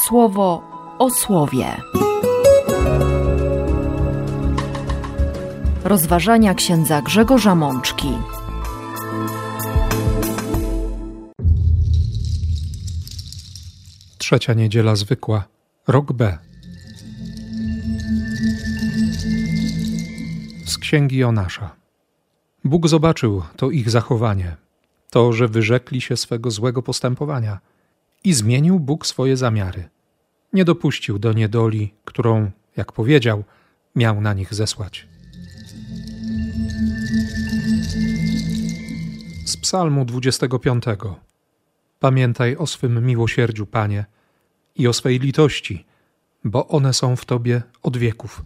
Słowo o słowie. Rozważania księdza Grzegorza Mączki. Trzecia niedziela zwykła, rok B. Z Księgi Jonasza. Bóg zobaczył to ich zachowanie, to, że wyrzekli się swego złego postępowania, i zmienił Bóg swoje zamiary. Nie dopuścił do niedoli, którą, jak powiedział, miał na nich zesłać. Z Psalmu 25. Pamiętaj o swym miłosierdziu, Panie, i o swej litości, bo one są w Tobie od wieków.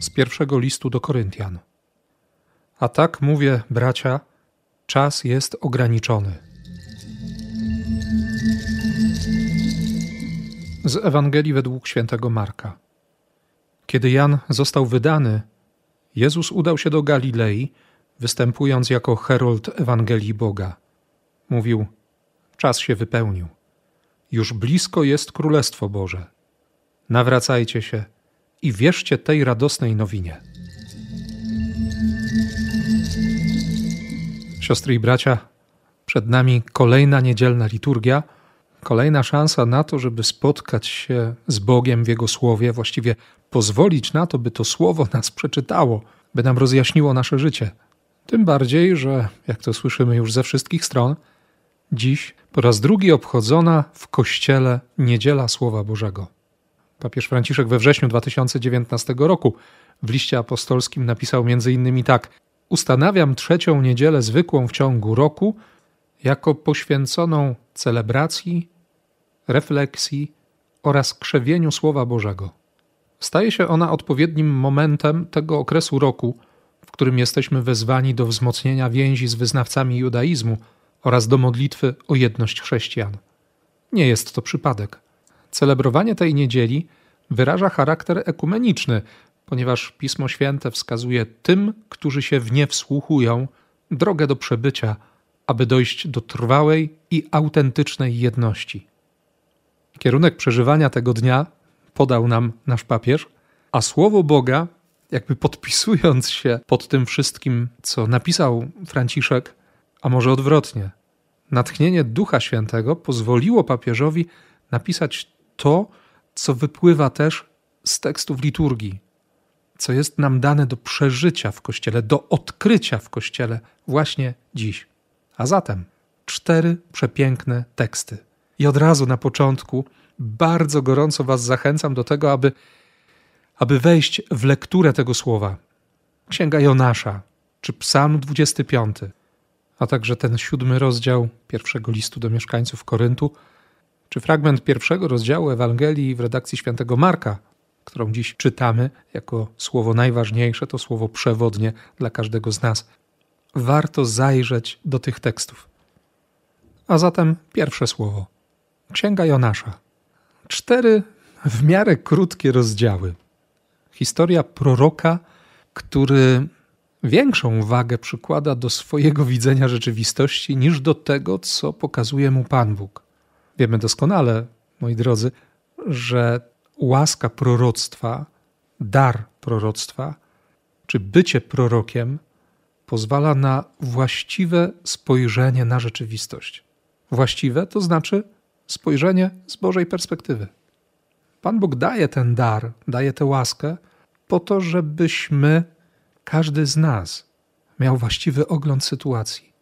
Z pierwszego listu do Koryntian. A tak mówię, bracia, czas jest ograniczony. Z Ewangelii według Świętego Marka. Kiedy Jan został wydany, Jezus udał się do Galilei, występując jako herold Ewangelii Boga. Mówił: czas się wypełnił. Już blisko jest Królestwo Boże. Nawracajcie się i wierzcie tej radosnej nowinie. Siostry i bracia, przed nami kolejna niedzielna liturgia, kolejna szansa na to, żeby spotkać się z Bogiem w Jego Słowie, właściwie pozwolić na to, by to Słowo nas przeczytało, by nam rozjaśniło nasze życie. Tym bardziej, że, jak to słyszymy już ze wszystkich stron, dziś po raz drugi obchodzona w Kościele Niedziela Słowa Bożego. Papież Franciszek we wrześniu 2019 roku w liście apostolskim napisał m.in. tak: ustanawiam trzecią niedzielę zwykłą w ciągu roku jako poświęconą celebracji, refleksji oraz krzewieniu Słowa Bożego. Staje się ona odpowiednim momentem tego okresu roku, w którym jesteśmy wezwani do wzmocnienia więzi z wyznawcami judaizmu oraz do modlitwy o jedność chrześcijan. Nie jest to przypadek. Celebrowanie tej niedzieli wyraża charakter ekumeniczny, ponieważ Pismo Święte wskazuje tym, którzy się w nie wsłuchują, drogę do przebycia, aby dojść do trwałej i autentycznej jedności. Kierunek przeżywania tego dnia podał nam nasz papież, a Słowo Boga, jakby podpisując się pod tym wszystkim, co napisał Franciszek, a może odwrotnie, natchnienie Ducha Świętego pozwoliło papieżowi napisać to, co wypływa też z tekstów liturgii, co jest nam dane do przeżycia w Kościele, do odkrycia w Kościele właśnie dziś. A zatem 4 przepiękne teksty. I od razu na początku bardzo gorąco Was zachęcam do tego, aby wejść w lekturę tego słowa. Księga Jonasza, czy Psalm 25, a także ten 7 rozdział pierwszego listu do mieszkańców Koryntu, czy fragment pierwszego rozdziału Ewangelii w redakcji Świętego Marka, którą dziś czytamy jako słowo najważniejsze, to słowo przewodnie dla każdego z nas. Warto zajrzeć do tych tekstów. A zatem pierwsze słowo. Księga Jonasza. 4 w miarę krótkie rozdziały. Historia proroka, który większą wagę przykłada do swojego widzenia rzeczywistości niż do tego, co pokazuje mu Pan Bóg. Wiemy doskonale, moi drodzy, że łaska proroctwa, dar proroctwa, czy bycie prorokiem pozwala na właściwe spojrzenie na rzeczywistość. Właściwe to znaczy spojrzenie z Bożej perspektywy. Pan Bóg daje ten dar, daje tę łaskę po to, żebyśmy, każdy z nas, miał właściwy ogląd sytuacji.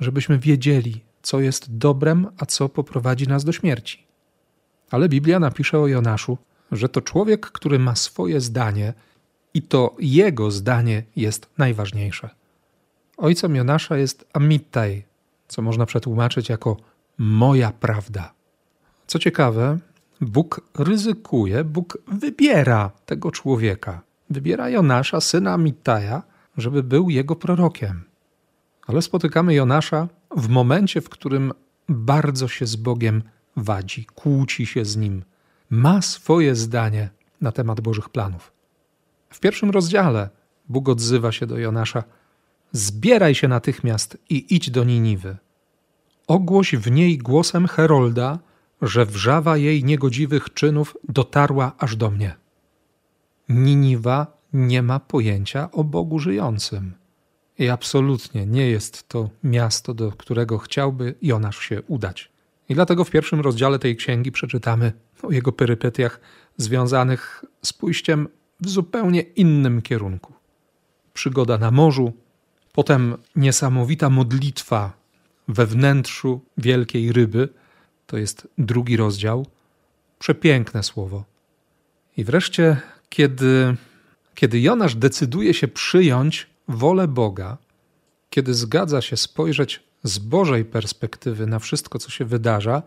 Żebyśmy wiedzieli, co jest dobrem, a co poprowadzi nas do śmierci. Ale Biblia napisze o Jonaszu, że to człowiek, który ma swoje zdanie i to jego zdanie jest najważniejsze. Ojcem Jonasza jest Amittaj, co można przetłumaczyć jako moja prawda. Co ciekawe, Bóg ryzykuje, Bóg wybiera tego człowieka. Wybiera Jonasza, syna Amittaja, żeby był jego prorokiem. Ale spotykamy Jonasza w momencie, w którym bardzo się z Bogiem wadzi, kłóci się z nim, ma swoje zdanie na temat Bożych planów. W pierwszym rozdziale Bóg odzywa się do Jonasza: zbieraj się natychmiast i idź do Niniwy. ogłoś w niej głosem herolda, że wrzawa jej niegodziwych czynów dotarła aż do mnie. Niniwa nie ma pojęcia o Bogu żyjącym i absolutnie nie jest to miasto, do którego chciałby Jonasz się udać. I dlatego w pierwszym rozdziale tej księgi przeczytamy o jego perypetiach związanych z pójściem w zupełnie innym kierunku. Przygoda na morzu, potem niesamowita modlitwa we wnętrzu wielkiej ryby, to jest drugi rozdział, przepiękne słowo. I wreszcie, kiedy Jonasz decyduje się przyjąć wolę Boga, kiedy zgadza się spojrzeć z Bożej perspektywy na wszystko, co się wydarza,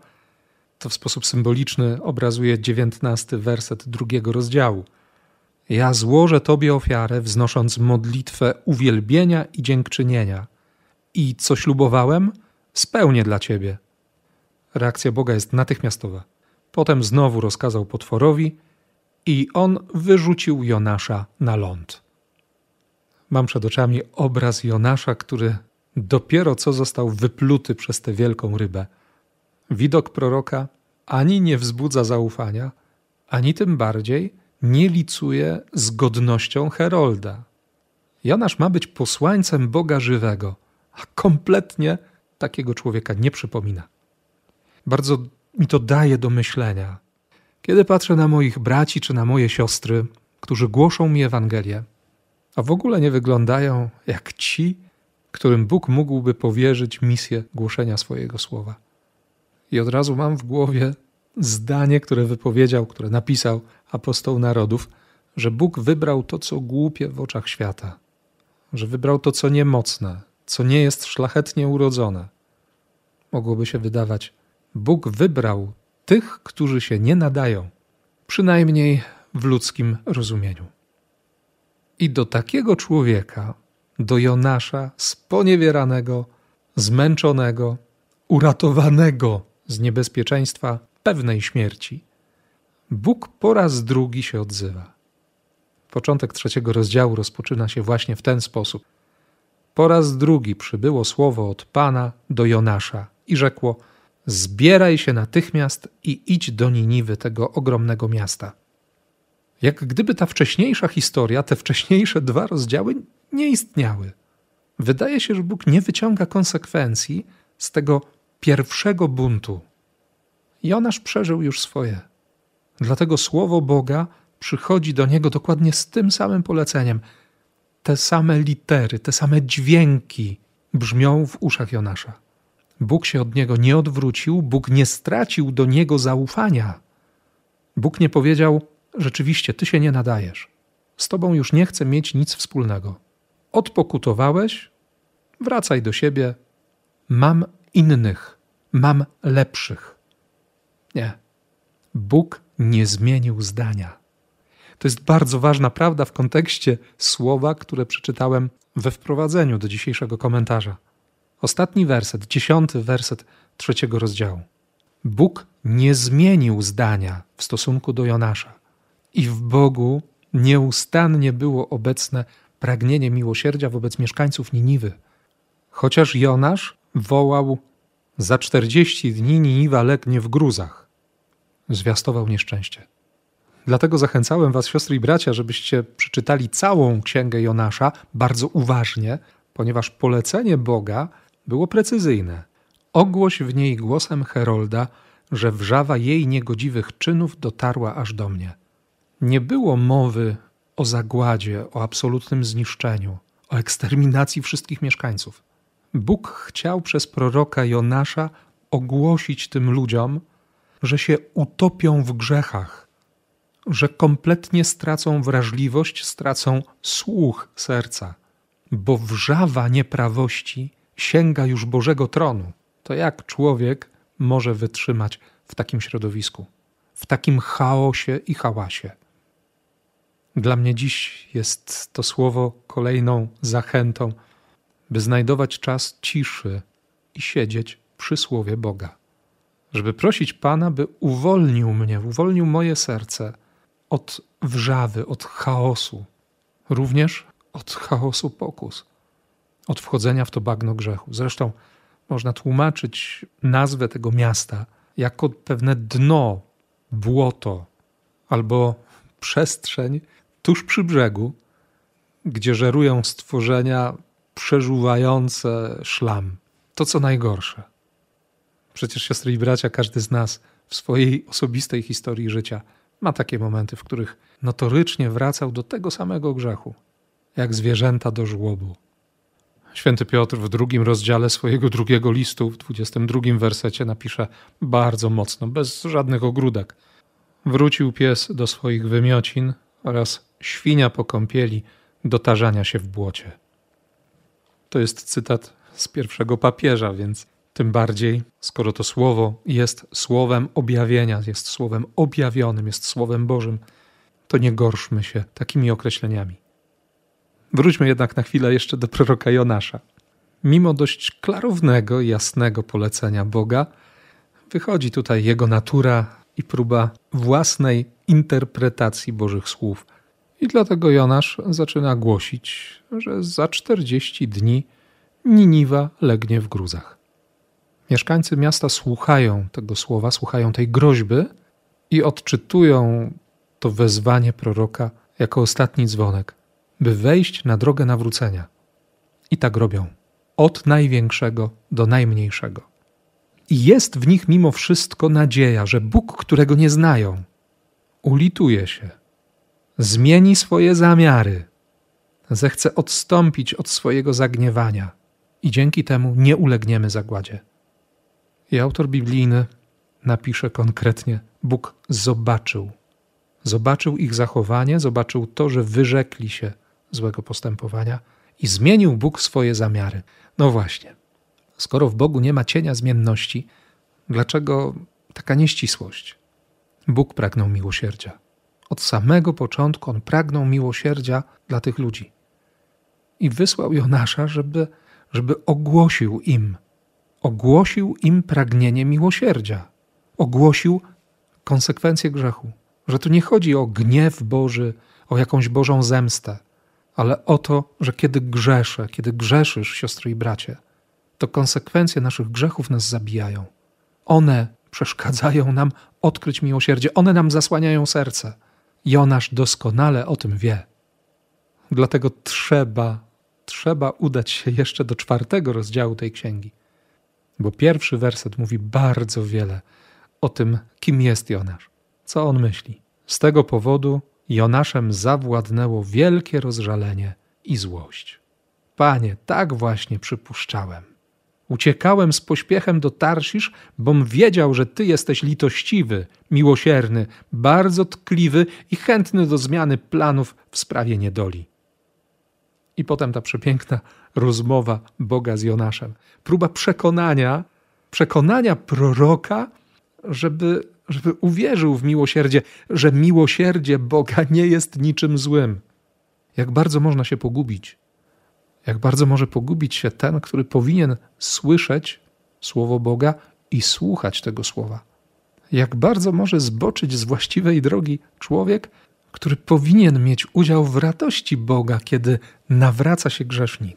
to w sposób symboliczny obrazuje 19 werset drugiego rozdziału. Ja złożę Tobie ofiarę, wznosząc modlitwę uwielbienia i dziękczynienia. I co ślubowałem, spełnię dla Ciebie. Reakcja Boga jest natychmiastowa. Potem znowu rozkazał potworowi i on wyrzucił Jonasza na ląd. Mam przed oczami obraz Jonasza, który dopiero co został wypluty przez tę wielką rybę. Widok proroka ani nie wzbudza zaufania, ani tym bardziej nie licuje z godnością herolda. Jonasz ma być posłańcem Boga żywego, a kompletnie takiego człowieka nie przypomina. Bardzo mi to daje do myślenia. Kiedy patrzę na moich braci czy na moje siostry, którzy głoszą mi Ewangelię, a w ogóle nie wyglądają jak ci, którym Bóg mógłby powierzyć misję głoszenia swojego słowa. I od razu mam w głowie zdanie, które wypowiedział, które napisał apostoł narodów, że Bóg wybrał to, co głupie w oczach świata, że wybrał to, co niemocne, co nie jest szlachetnie urodzone. Mogłoby się wydawać, Bóg wybrał tych, którzy się nie nadają, przynajmniej w ludzkim rozumieniu. I do takiego człowieka, do Jonasza sponiewieranego, zmęczonego, uratowanego z niebezpieczeństwa pewnej śmierci, Bóg po raz drugi się odzywa. Początek trzeciego rozdziału rozpoczyna się właśnie w ten sposób. Po raz drugi przybyło słowo od Pana do Jonasza i rzekło: zbieraj się natychmiast i idź do Niniwy, tego ogromnego miasta. Jak gdyby ta wcześniejsza historia, te wcześniejsze dwa rozdziały nie istniały. Wydaje się, że Bóg nie wyciąga konsekwencji z tego pierwszego buntu. Jonasz przeżył już swoje. Dlatego słowo Boga przychodzi do niego dokładnie z tym samym poleceniem. Te same litery, te same dźwięki brzmią w uszach Jonasza. Bóg się od niego nie odwrócił, Bóg nie stracił do niego zaufania. Bóg nie powiedział: rzeczywiście, ty się nie nadajesz. Z tobą już nie chcę mieć nic wspólnego. Odpokutowałeś? Wracaj do siebie. Mam innych, mam lepszych. Nie. Bóg nie zmienił zdania. To jest bardzo ważna prawda w kontekście słowa, które przeczytałem we wprowadzeniu do dzisiejszego komentarza. Ostatni werset, 10 werset trzeciego rozdziału. Bóg nie zmienił zdania w stosunku do Jonasza. I w Bogu nieustannie było obecne pragnienie miłosierdzia wobec mieszkańców Niniwy. Chociaż Jonasz wołał: za 40 dni Niniwa legnie w gruzach, zwiastował nieszczęście. Dlatego zachęcałem was, siostry i bracia, żebyście przeczytali całą księgę Jonasza bardzo uważnie, ponieważ polecenie Boga było precyzyjne. Ogłoś w niej głosem herolda, że wrzawa jej niegodziwych czynów dotarła aż do mnie. Nie było mowy o zagładzie, o absolutnym zniszczeniu, o eksterminacji wszystkich mieszkańców. Bóg chciał przez proroka Jonasza ogłosić tym ludziom, że się utopią w grzechach, że kompletnie stracą wrażliwość, stracą słuch serca, bo wrzawa nieprawości sięga już Bożego tronu. To jak człowiek może wytrzymać w takim środowisku, w takim chaosie i hałasie? Dla mnie dziś jest to słowo kolejną zachętą, by znajdować czas ciszy i siedzieć przy Słowie Boga. Żeby prosić Pana, by uwolnił mnie, uwolnił moje serce od wrzawy, od chaosu, również od chaosu pokus, od wchodzenia w to bagno grzechu. Zresztą Można tłumaczyć nazwę tego miasta jako pewne dno, błoto albo przestrzeń tuż przy brzegu, gdzie żerują stworzenia przeżuwające szlam. To, co najgorsze. Przecież, siostry i bracia, każdy z nas w swojej osobistej historii życia ma takie momenty, w których notorycznie wracał do tego samego grzechu, jak zwierzęta do żłobu. Święty Piotr w 2 rozdziale swojego 2 listu, w 22 wersecie napisze bardzo mocno, bez żadnych ogródek. Wrócił pies do swoich wymiocin oraz świnia po kąpieli do tarzania się w błocie. To jest cytat z pierwszego papieża, więc tym bardziej, skoro to słowo jest słowem objawienia, jest słowem objawionym, jest słowem Bożym, to nie gorszmy się takimi określeniami. Wróćmy jednak na chwilę jeszcze do proroka Jonasza. Mimo dość klarownego i jasnego polecenia Boga, wychodzi tutaj jego natura i próba własnej interpretacji Bożych słów. I dlatego Jonasz zaczyna głosić, że za 40 dni Niniwa legnie w gruzach. Mieszkańcy miasta słuchają tego słowa, słuchają tej groźby i odczytują to wezwanie proroka jako ostatni dzwonek, by wejść na drogę nawrócenia. I tak robią. Od największego do najmniejszego. I jest w nich mimo wszystko nadzieja, że Bóg, którego nie znają, ulituje się, zmieni swoje zamiary, zechce odstąpić od swojego zagniewania i dzięki temu nie ulegniemy zagładzie. I autor biblijny napisze konkretnie, Bóg zobaczył. Zobaczył ich zachowanie, zobaczył to, że wyrzekli się złego postępowania i zmienił Bóg swoje zamiary. No właśnie, skoro w Bogu nie ma cienia zmienności, dlaczego taka nieścisłość? Bóg pragnął miłosierdzia. Od samego początku On pragnął miłosierdzia dla tych ludzi. I wysłał Jonasza, żeby ogłosił im. Ogłosił im pragnienie miłosierdzia. Ogłosił konsekwencje grzechu. Że tu nie chodzi o gniew Boży, o jakąś Bożą zemstę, ale o to, że kiedy grzeszysz, siostry i bracie, to konsekwencje naszych grzechów nas zabijają. One przeszkadzają nam odkryć miłosierdzie. One nam zasłaniają serce. Jonasz doskonale o tym wie. Dlatego trzeba udać się jeszcze do 4 rozdziału tej księgi. Bo pierwszy werset mówi bardzo wiele o tym, kim jest Jonasz. Co on myśli? Z tego powodu Jonaszem zawładnęło wielkie rozżalenie i złość. Panie, tak właśnie przypuszczałem. Uciekałem z pośpiechem do Tarsisz, bom wiedział, że Ty jesteś litościwy, miłosierny, bardzo tkliwy i chętny do zmiany planów w sprawie niedoli. I potem ta przepiękna rozmowa Boga z Jonaszem. Próba przekonania proroka, żeby uwierzył w miłosierdzie, że miłosierdzie Boga nie jest niczym złym. Jak bardzo można się pogubić. Jak bardzo może pogubić się ten, który powinien słyszeć słowo Boga i słuchać tego słowa. Jak bardzo może zboczyć z właściwej drogi człowiek, który powinien mieć udział w radości Boga, kiedy nawraca się grzesznik.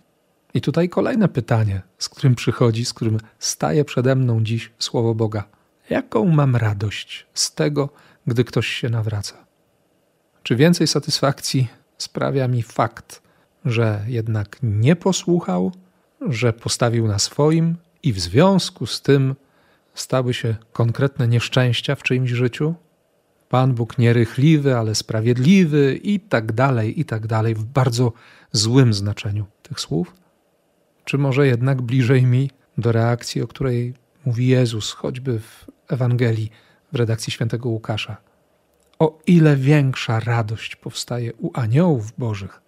I tutaj kolejne pytanie, z którym przychodzi, z którym staje przede mną dziś słowo Boga. Jaką mam radość z tego, gdy ktoś się nawraca? Czy więcej satysfakcji sprawia mi fakt, że jednak nie posłuchał, że postawił na swoim i w związku z tym stały się konkretne nieszczęścia w czyimś życiu? Pan Bóg nierychliwy, ale sprawiedliwy i tak dalej, w bardzo złym znaczeniu tych słów. Czy może jednak bliżej mi do reakcji, o której mówi Jezus, choćby w Ewangelii, w redakcji Świętego Łukasza. O ile większa radość powstaje u aniołów bożych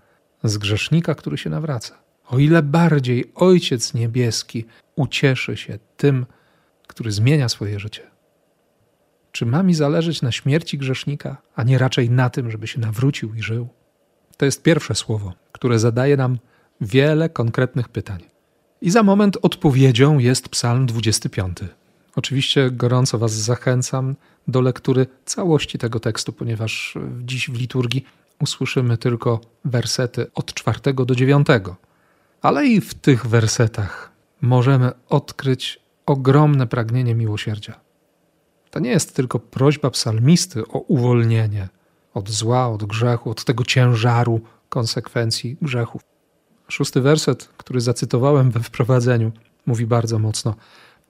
z grzesznika, który się nawraca. O ile bardziej Ojciec Niebieski ucieszy się tym, który zmienia swoje życie. Czy ma mi zależeć na śmierci grzesznika, a nie raczej na tym, żeby się nawrócił i żył? To jest pierwsze słowo, które zadaje nam wiele konkretnych pytań. I za moment odpowiedzią jest Psalm 25. Oczywiście gorąco Was zachęcam do lektury całości tego tekstu, ponieważ dziś w liturgii usłyszymy tylko wersety od 4 do 9. Ale i w tych wersetach możemy odkryć ogromne pragnienie miłosierdzia. To nie jest tylko prośba psalmisty o uwolnienie od zła, od grzechu, od tego ciężaru konsekwencji grzechów. 6 werset, który zacytowałem we wprowadzeniu, mówi bardzo mocno: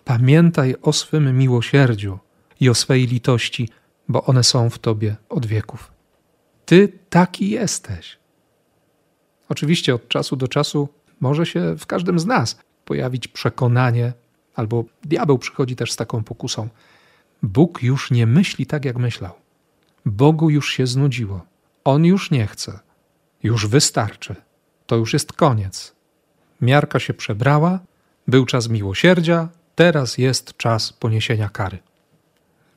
pamiętaj o swym miłosierdziu i o swej litości, bo one są w tobie od wieków. Ty taki jesteś. Oczywiście od czasu do czasu może się w każdym z nas pojawić przekonanie, albo diabeł przychodzi też z taką pokusą: Bóg już nie myśli tak, jak myślał. Bogu już się znudziło. On już nie chce. Już wystarczy. To już jest koniec. Miarka się przebrała, był czas miłosierdzia, teraz jest czas poniesienia kary.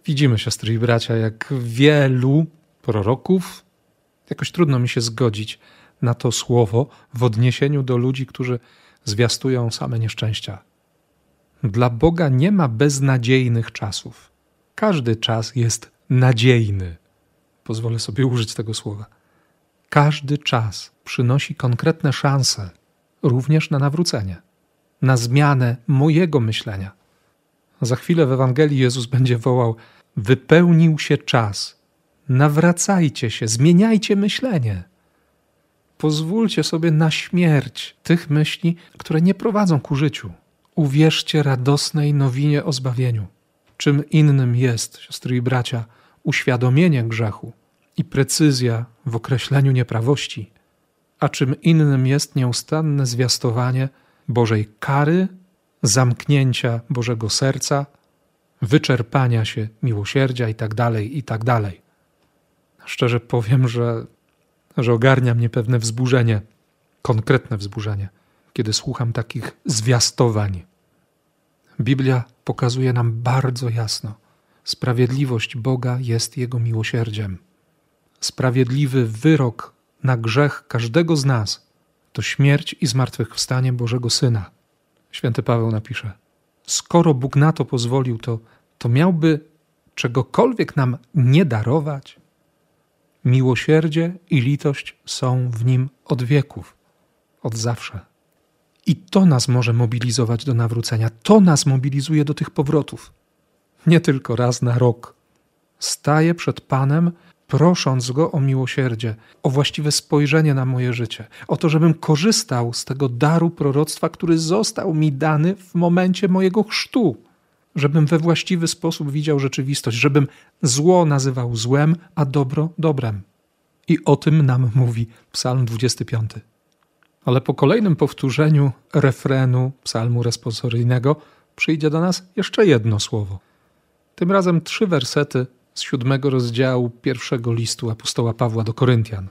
Widzimy, siostry i bracia, jak wielu proroków, jakoś trudno mi się zgodzić na to słowo w odniesieniu do ludzi, którzy zwiastują same nieszczęścia. Dla Boga nie ma beznadziejnych czasów. Każdy czas jest nadziejny. Pozwolę sobie użyć tego słowa. Każdy czas przynosi konkretne szanse również na nawrócenie, na zmianę mojego myślenia. Za chwilę w Ewangelii Jezus będzie wołał: wypełnił się czas, nawracajcie się, zmieniajcie myślenie. Pozwólcie sobie na śmierć tych myśli, które nie prowadzą ku życiu. Uwierzcie radosnej nowinie o zbawieniu. Czym innym jest, siostry i bracia, uświadomienie grzechu i precyzja w określeniu nieprawości, a czym innym jest nieustanne zwiastowanie Bożej kary, zamknięcia Bożego serca, wyczerpania się miłosierdzia itd., itd. Szczerze powiem, że ogarnia mnie pewne wzburzenie, konkretne wzburzenie, kiedy słucham takich zwiastowań. Biblia pokazuje nam bardzo jasno: sprawiedliwość Boga jest Jego miłosierdziem. Sprawiedliwy wyrok na grzech każdego z nas to śmierć i zmartwychwstanie Bożego Syna. Święty Paweł napisze: skoro Bóg na to pozwolił, to miałby czegokolwiek nam nie darować? Miłosierdzie i litość są w Nim od wieków, od zawsze. I to nas może mobilizować do nawrócenia. To nas mobilizuje do tych powrotów. Nie tylko raz na rok. Staję przed Panem, prosząc Go o miłosierdzie, o właściwe spojrzenie na moje życie, o to, żebym korzystał z tego daru proroctwa, który został mi dany w momencie mojego chrztu, żebym we właściwy sposób widział rzeczywistość, żebym zło nazywał złem, a dobro dobrem. I o tym nam mówi Psalm 25. Ale po kolejnym powtórzeniu refrenu psalmu responsoryjnego przyjdzie do nas jeszcze jedno słowo. Tym razem 3 wersety z 7 rozdziału 1 listu apostoła Pawła do Koryntian.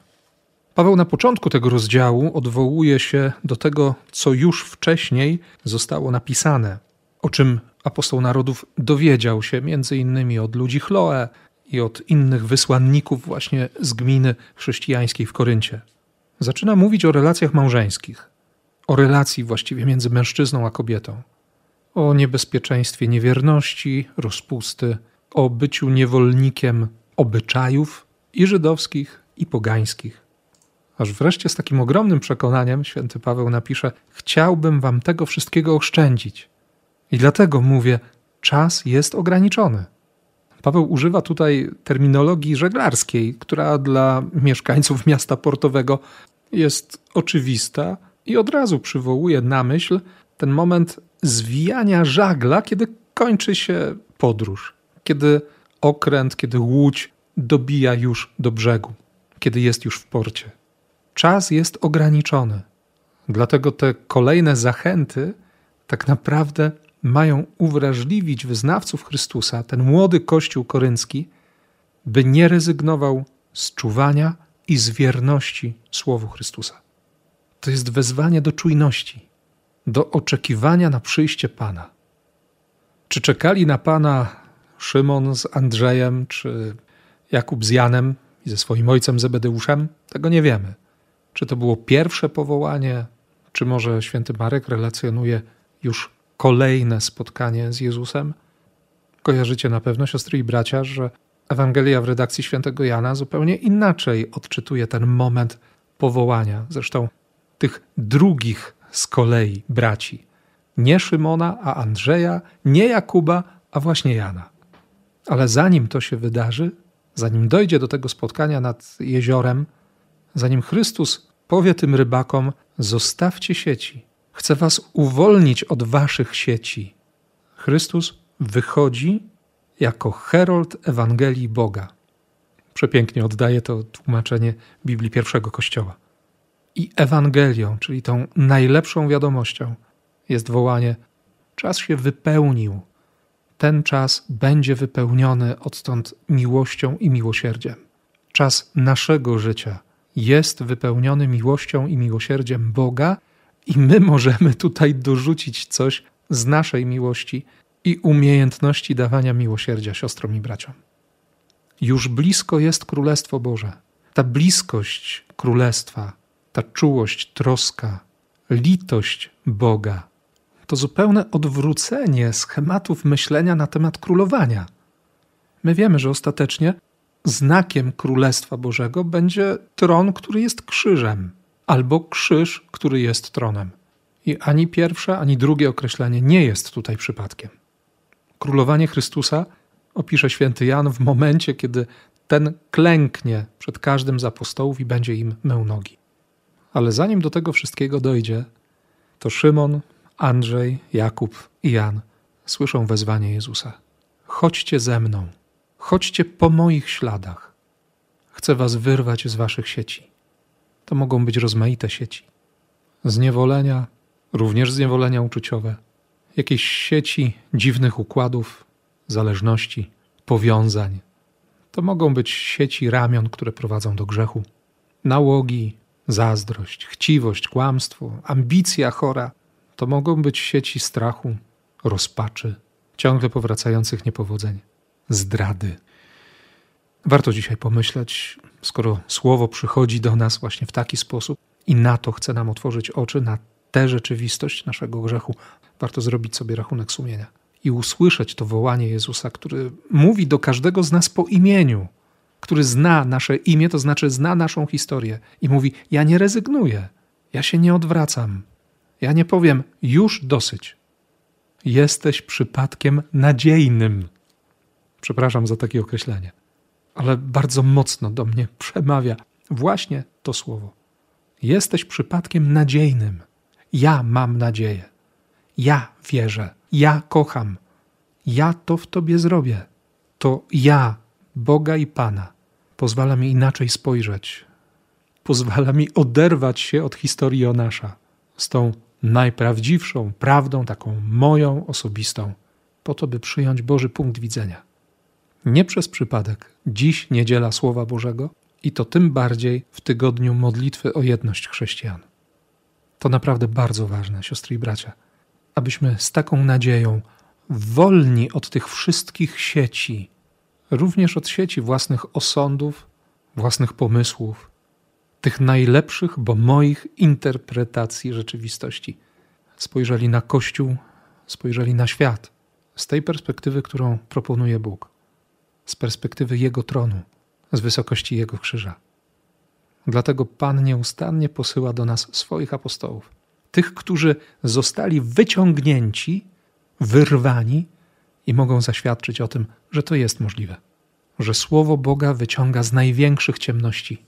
Paweł na początku tego rozdziału odwołuje się do tego, co już wcześniej zostało napisane, o czym apostoł narodów dowiedział się m.in. od ludzi Chloe i od innych wysłanników właśnie z gminy chrześcijańskiej w Koryncie. Zaczyna mówić o relacjach małżeńskich, o relacji właściwie między mężczyzną a kobietą, o niebezpieczeństwie niewierności, rozpusty, o byciu niewolnikiem obyczajów i żydowskich, i pogańskich. Aż wreszcie z takim ogromnym przekonaniem święty Paweł napisze: chciałbym wam tego wszystkiego oszczędzić i dlatego mówię, czas jest ograniczony. Paweł używa tutaj terminologii żeglarskiej, która dla mieszkańców miasta portowego jest oczywista i od razu przywołuje na myśl ten moment zwijania żagla, kiedy kończy się podróż, kiedy okręt, kiedy łódź dobija już do brzegu, kiedy jest już w porcie. Czas jest ograniczony, dlatego te kolejne zachęty tak naprawdę mają uwrażliwić wyznawców Chrystusa, ten młody kościół koryncki, by nie rezygnował z czuwania i z wierności słowu Chrystusa. To jest wezwanie do czujności, do oczekiwania na przyjście Pana. Czy czekali na Pana Szymon z Andrzejem, czy Jakub z Janem i ze swoim ojcem Zebedeuszem? Tego nie wiemy. Czy to było pierwsze powołanie, czy może święty Marek relacjonuje już kolejne spotkanie z Jezusem? Kojarzycie na pewno, siostry i bracia, że Ewangelia w redakcji świętego Jana zupełnie inaczej odczytuje ten moment powołania. Zresztą tych drugich z kolei braci. nie Szymona, a Andrzeja, nie Jakuba, a właśnie Jana. Ale zanim to się wydarzy, zanim dojdzie do tego spotkania nad jeziorem, zanim Chrystus powie tym rybakom: zostawcie sieci, chcę was uwolnić od waszych sieci, Chrystus wychodzi jako herold Ewangelii Boga. Przepięknie oddaje to tłumaczenie Biblii pierwszego Kościoła. I Ewangelią, czyli tą najlepszą wiadomością, jest wołanie: czas się wypełnił. Ten czas będzie wypełniony odtąd miłością i miłosierdziem. Czas naszego życia jest wypełniony miłością i miłosierdziem Boga i my możemy tutaj dorzucić coś z naszej miłości i umiejętności dawania miłosierdzia siostrom i braciom. Już blisko jest Królestwo Boże. Ta bliskość Królestwa, ta czułość, troska, litość Boga to zupełne odwrócenie schematów myślenia na temat królowania. My wiemy, że ostatecznie znakiem Królestwa Bożego będzie tron, który jest krzyżem, albo krzyż, który jest tronem. I ani pierwsze, ani drugie określenie nie jest tutaj przypadkiem. Królowanie Chrystusa opisze święty Jan w momencie, kiedy ten klęknie przed każdym z apostołów i będzie im mył nogi. Ale zanim do tego wszystkiego dojdzie, to Szymon, Andrzej, Jakub i Jan słyszą wezwanie Jezusa. Chodźcie ze mną, chodźcie po moich śladach. Chcę was wyrwać z waszych sieci. To mogą być rozmaite sieci. Zniewolenia, również zniewolenia uczuciowe, jakieś sieci dziwnych układów, zależności, powiązań. To mogą być sieci ramion, które prowadzą do grzechu. Nałogi, zazdrość, chciwość, kłamstwo, ambicja chora. To mogą być sieci strachu, rozpaczy, ciągle powracających niepowodzeń, zdrady. Warto dzisiaj pomyśleć, skoro słowo przychodzi do nas właśnie w taki sposób i na to chce nam otworzyć oczy, na tę rzeczywistość naszego grzechu, warto zrobić sobie rachunek sumienia i usłyszeć to wołanie Jezusa, który mówi do każdego z nas po imieniu, który zna nasze imię, to znaczy zna naszą historię i mówi: ja nie rezygnuję, ja się nie odwracam. Ja nie powiem: już dosyć. Jesteś przypadkiem nadziejnym. Przepraszam za takie określenie, ale bardzo mocno do mnie przemawia właśnie to słowo. Jesteś przypadkiem nadziejnym. Ja mam nadzieję. Ja wierzę. Ja kocham. Ja to w tobie zrobię. To ja, Boga i Pana, pozwala mi inaczej spojrzeć. Pozwala mi oderwać się od historii Jonasza z tą najprawdziwszą prawdą, taką moją osobistą, po to, by przyjąć Boży punkt widzenia. Nie przez przypadek dziś Niedziela Słowa Bożego i to tym bardziej w tygodniu modlitwy o jedność chrześcijan. To naprawdę bardzo ważne, siostry i bracia, abyśmy z taką nadzieją, wolni od tych wszystkich sieci, również od sieci własnych osądów, własnych pomysłów, tych najlepszych, bo moich interpretacji rzeczywistości, spojrzeli na Kościół, spojrzeli na świat z tej perspektywy, którą proponuje Bóg, z perspektywy Jego tronu, z wysokości Jego krzyża. Dlatego Pan nieustannie posyła do nas swoich apostołów, tych, którzy zostali wyciągnięci, wyrwani i mogą zaświadczyć o tym, że to jest możliwe, że Słowo Boga wyciąga z największych ciemności,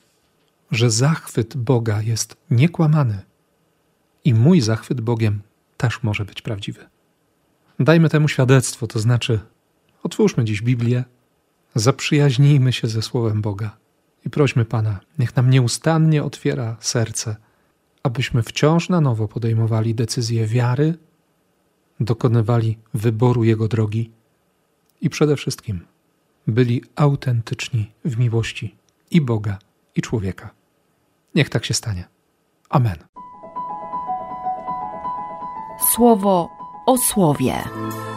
że zachwyt Boga jest niekłamany i mój zachwyt Bogiem też może być prawdziwy. Dajmy temu świadectwo, to znaczy otwórzmy dziś Biblię, zaprzyjaźnijmy się ze Słowem Boga i prośmy Pana, niech nam nieustannie otwiera serce, abyśmy wciąż na nowo podejmowali decyzje wiary, dokonywali wyboru Jego drogi i przede wszystkim byli autentyczni w miłości i Boga, i człowieka. Niech tak się stanie. Amen. Słowo o słowie.